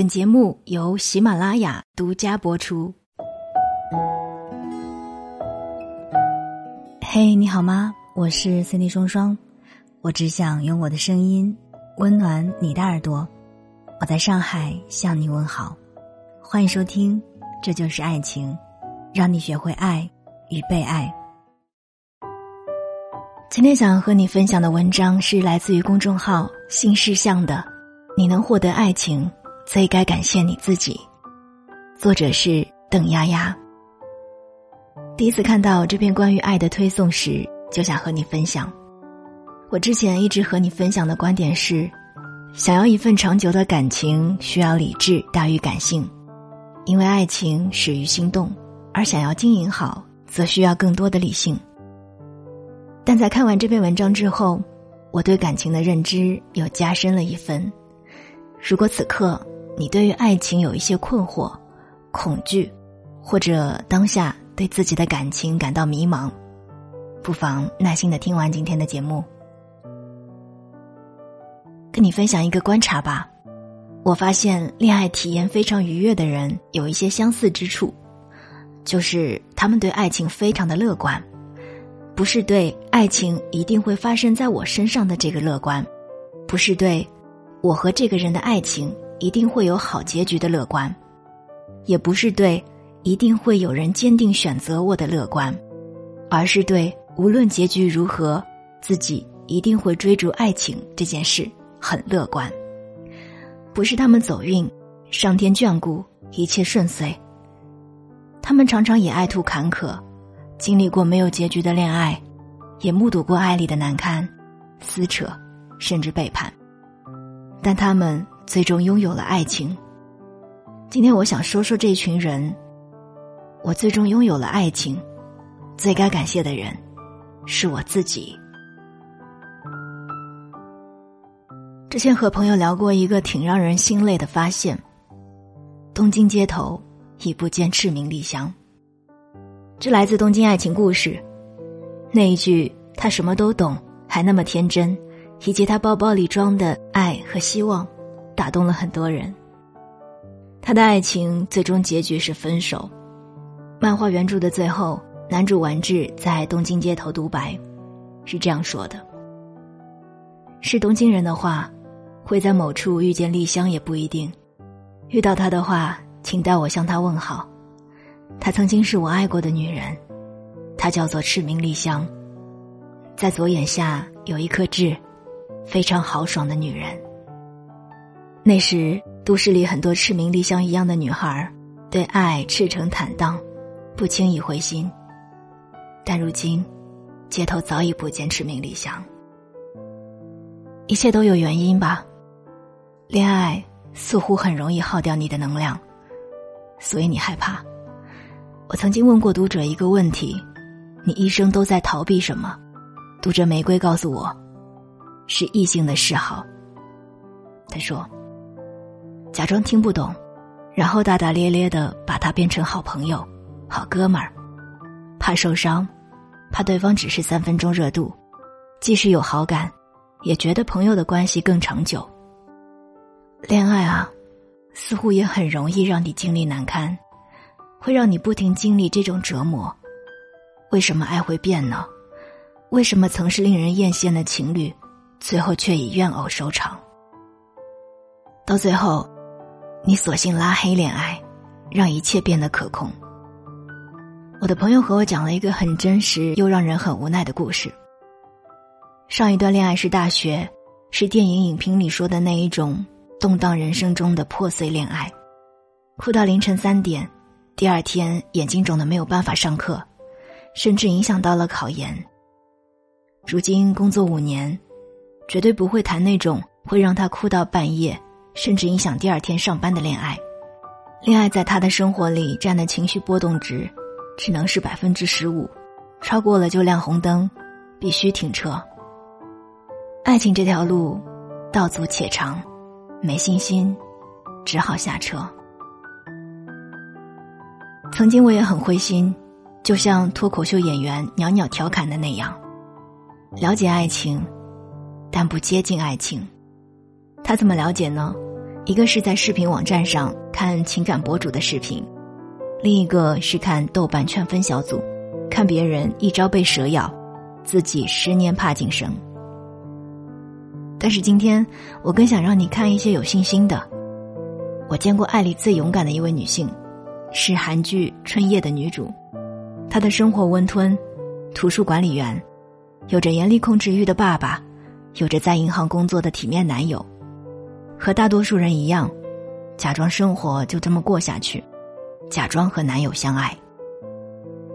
本节目由喜马拉雅独家播出。嘿，你好吗？我是 Cindy 双双，我只想用我的声音温暖你的耳朵。我在上海向你问好，欢迎收听这就是爱情，让你学会爱与被爱。今天想和你分享的文章是来自于公众号新事项的你能获得爱情最该感谢你自己，作者是邓丫丫。第一次看到这篇关于爱的推送时，就想和你分享。我之前一直和你分享的观点是，想要一份长久的感情，需要理智大于感性，因为爱情始于心动，而想要经营好则需要更多的理性。但在看完这篇文章之后，我对感情的认知又加深了一分。如果此刻你对于爱情有一些困惑、恐惧，或者当下对自己的感情感到迷茫，不妨耐心地听完今天的节目。跟你分享一个观察吧，我发现恋爱体验非常愉悦的人有一些相似之处，就是他们对爱情非常的乐观，不是对爱情一定会发生在我身上的这个乐观，不是对我和这个人的爱情一定会有好结局的乐观，也不是对一定会有人坚定选择我的乐观，而是对无论结局如何，自己一定会追逐爱情这件事很乐观。不是他们走运，上天眷顾，一切顺遂，他们常常也爱吐坎坷，经历过没有结局的恋爱，也目睹过爱里的难堪、撕扯，甚至背叛，但他们最终拥有了爱情。今天我想说说这群人，我最终拥有了爱情，最该感谢的人是我自己。之前和朋友聊过一个挺让人心累的发现，东京街头已不见赤名丽香。这来自东京爱情故事，那一句他什么都懂还那么天真，以及他包包里装的爱和希望，打动了很多人。他的爱情最终结局是分手。漫画原著的最后，男主丸治在东京街头独白是这样说的，是东京人的话，会在某处遇见丽香也不一定，遇到他的话，请代我向他问好，她曾经是我爱过的女人，她叫做赤名丽香，在左眼下有一颗痣，非常豪爽的女人。那时都市里很多赤名丽香一样的女孩，对爱赤诚坦荡，不轻易灰心，但如今街头早已不见赤名丽香。一切都有原因吧，恋爱似乎很容易耗掉你的能量，所以你害怕。我曾经问过读者一个问题，你一生都在逃避什么？读者玫瑰告诉我，是异性的嗜好。他说，假装听不懂，然后大大咧咧地把他变成好朋友、好哥们儿，怕受伤，怕对方只是3分钟热度，即使有好感，也觉得朋友的关系更长久。恋爱啊，似乎也很容易让你经历难堪，会让你不停经历这种折磨。为什么爱会变呢？为什么曾是令人艳羡的情侣，最后却以怨偶收场？到最后，你索性拉黑恋爱，让一切变得可控。我的朋友和我讲了一个很真实又让人很无奈的故事。上一段恋爱是大学，是电影影评里说的那一种动荡人生中的破碎恋爱，哭到凌晨3点，第二天眼睛肿得没有办法上课，甚至影响到了考研。如今工作5年，绝对不会谈那种会让他哭到半夜，甚至影响第二天上班的恋爱。恋爱在他的生活里占的情绪波动值只能是 15%， 超过了就亮红灯，必须停车。爱情这条路道阻且长，没信心只好下车。曾经我也很灰心，就像脱口秀演员袅袅调侃的那样，了解爱情但不接近爱情。他怎么了解呢？一个是在视频网站上看情感博主的视频，另一个是看豆瓣劝分小组，看别人一朝被蛇咬，自己10年怕井绳。但是今天我更想让你看一些有信心的。我见过爱里最勇敢的一位女性，是韩剧《春夜》的女主，她的生活温吞，图书管理员，有着严厉控制欲的爸爸，有着在银行工作的体面男友，和大多数人一样，假装生活就这么过下去，假装和男友相爱。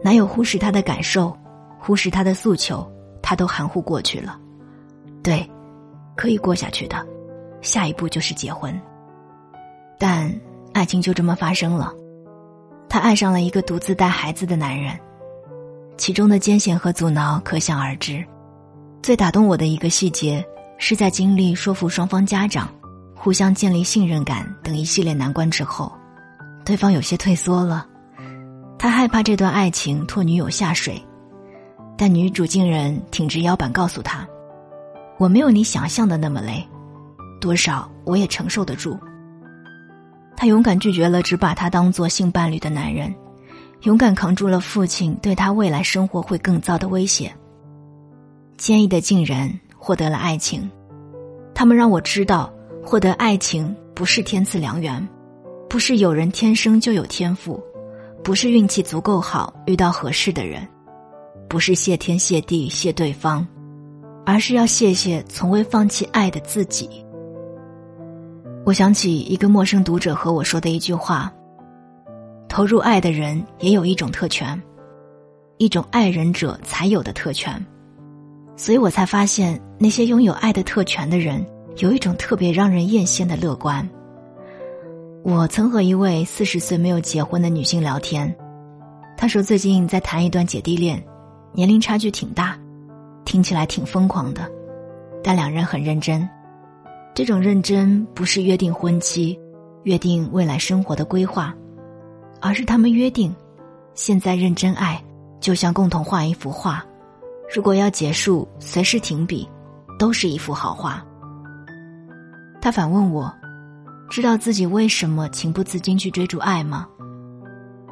男友忽视她的感受，忽视她的诉求，她都含糊过去了。对，可以过下去的，下一步就是结婚。但爱情就这么发生了，她爱上了一个独自带孩子的男人，其中的艰险和阻挠可想而知。最打动我的一个细节，是在经历说服双方家长、互相建立信任感等一系列难关之后，对方有些退缩了，他害怕这段爱情拖女友下水，但女主竟然挺直腰板告诉他：“我没有你想象的那么累，多少我也承受得住。”他勇敢拒绝了只把他当作性伴侣的男人，勇敢扛住了父亲对他未来生活会更糟的威胁。坚毅的竟然获得了爱情，他们让我知道，获得爱情不是天赐良缘，不是有人天生就有天赋，不是运气足够好遇到合适的人，不是谢天谢地谢对方，而是要谢谢从未放弃爱的自己。我想起一个陌生读者和我说的一句话：投入爱的人也有一种特权，一种爱人者才有的特权。所以我才发现，那些拥有爱的特权的人有一种特别让人艳羡的乐观。我曾和一位40岁没有结婚的女性聊天，她说最近在谈一段姐弟恋，年龄差距挺大，听起来挺疯狂的，但两人很认真。这种认真不是约定婚期，约定未来生活的规划，而是他们约定现在认真爱，就像共同画一幅画，如果要结束随时停笔，都是一幅好画。他反问我，知道自己为什么情不自禁去追逐爱吗？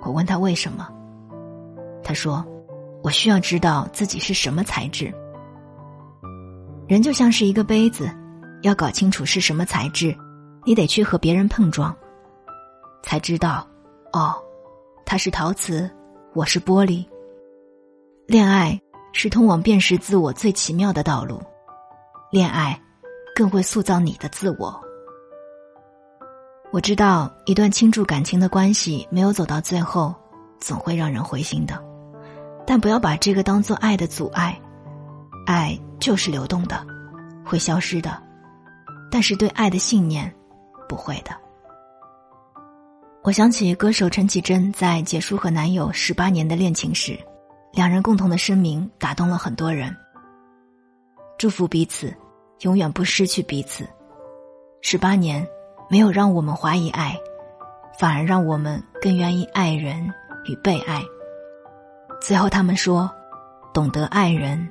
我问他为什么，他说我需要知道自己是什么材质。人就像是一个杯子，要搞清楚是什么材质，你得去和别人碰撞，才知道，哦，他是陶瓷，我是玻璃。恋爱是通往辨识自我最奇妙的道路，恋爱更会塑造你的自我。我知道一段倾注感情的关系没有走到最后，总会让人灰心的，但不要把这个当作爱的阻碍。爱就是流动的，会消失的，但是对爱的信念不会的。我想起歌手陈绮贞在结束和男友18年的恋情时，两人共同的声明打动了很多人：祝福彼此，永远不失去彼此。18年没有让我们怀疑爱，反而让我们更愿意爱人与被爱。最后他们说，懂得爱人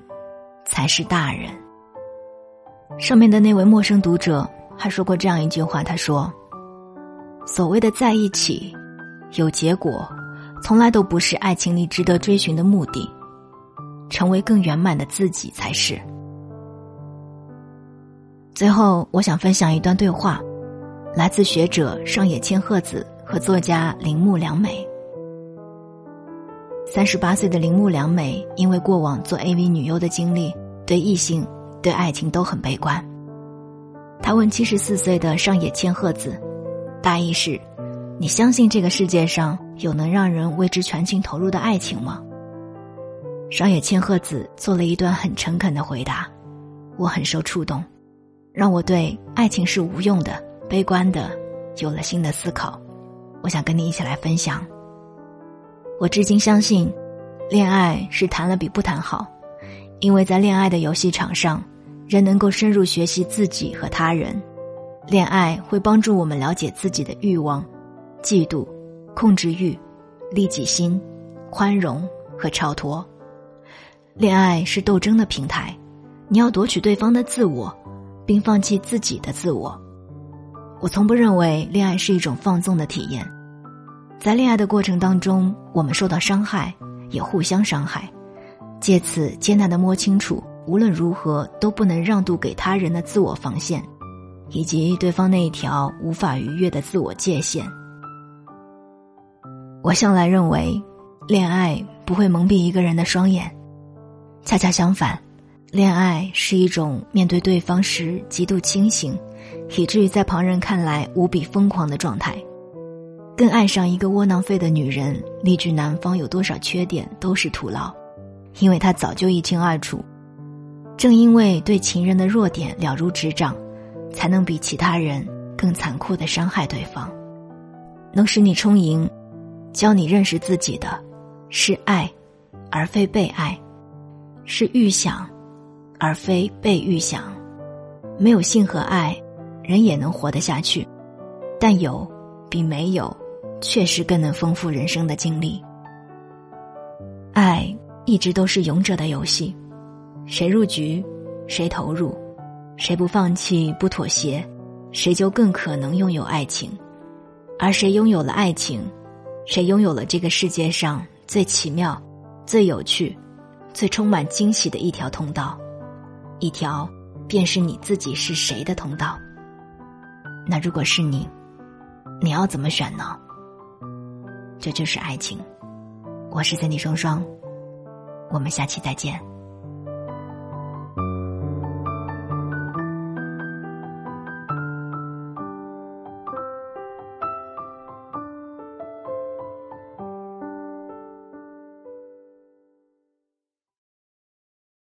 才是大人。上面的那位陌生读者还说过这样一句话，他说，所谓的在一起有结果，从来都不是爱情里值得追寻的目的，成为更圆满的自己才是。最后我想分享一段对话，来自学者上野千鹤子和作家铃木良美。38岁的铃木良美因为过往做 AV 女优的经历，对异性对爱情都很悲观。她问74岁的上野千鹤子，大意是，你相信这个世界上有能让人为之全情投入的爱情吗？上野千鹤子做了一段很诚恳的回答，我很受触动，让我对爱情是无用的、悲观的有了新的思考。我想跟你一起来分享。我至今相信，恋爱是谈了比不谈好，因为在恋爱的游戏场上，人能够深入学习自己和他人。恋爱会帮助我们了解自己的欲望、嫉妒、控制欲、利己心、宽容和超脱。恋爱是斗争的平台，你要夺取对方的自我，并放弃自己的自我。我从不认为恋爱是一种放纵的体验。在恋爱的过程当中，我们受到伤害，也互相伤害，借此艰难地摸清楚无论如何都不能让渡给他人的自我防线，以及对方那一条无法逾越的自我界限。我向来认为恋爱不会蒙蔽一个人的双眼，恰恰相反，恋爱是一种面对对方时极度清醒，以至于在旁人看来无比疯狂的状态。更爱上一个窝囊废的女人，例句男方有多少缺点都是徒劳，因为他早就一清二楚。正因为对情人的弱点了如指掌，才能比其他人更残酷地伤害对方。能使你充盈、教你认识自己的，是爱而非被爱，是预想而非被预想。没有性和爱，人也能活得下去，但有比没有确实更能丰富人生的经历。爱一直都是勇者的游戏，谁入局谁投入，谁不放弃不妥协，谁就更可能拥有爱情。而谁拥有了爱情，谁拥有了这个世界上最奇妙、最有趣、最充满惊喜的一条通道，一条便是你自己是谁的通道。那如果是你，你要怎么选呢？这就是爱情。我是Sandy双双，我们下期再见。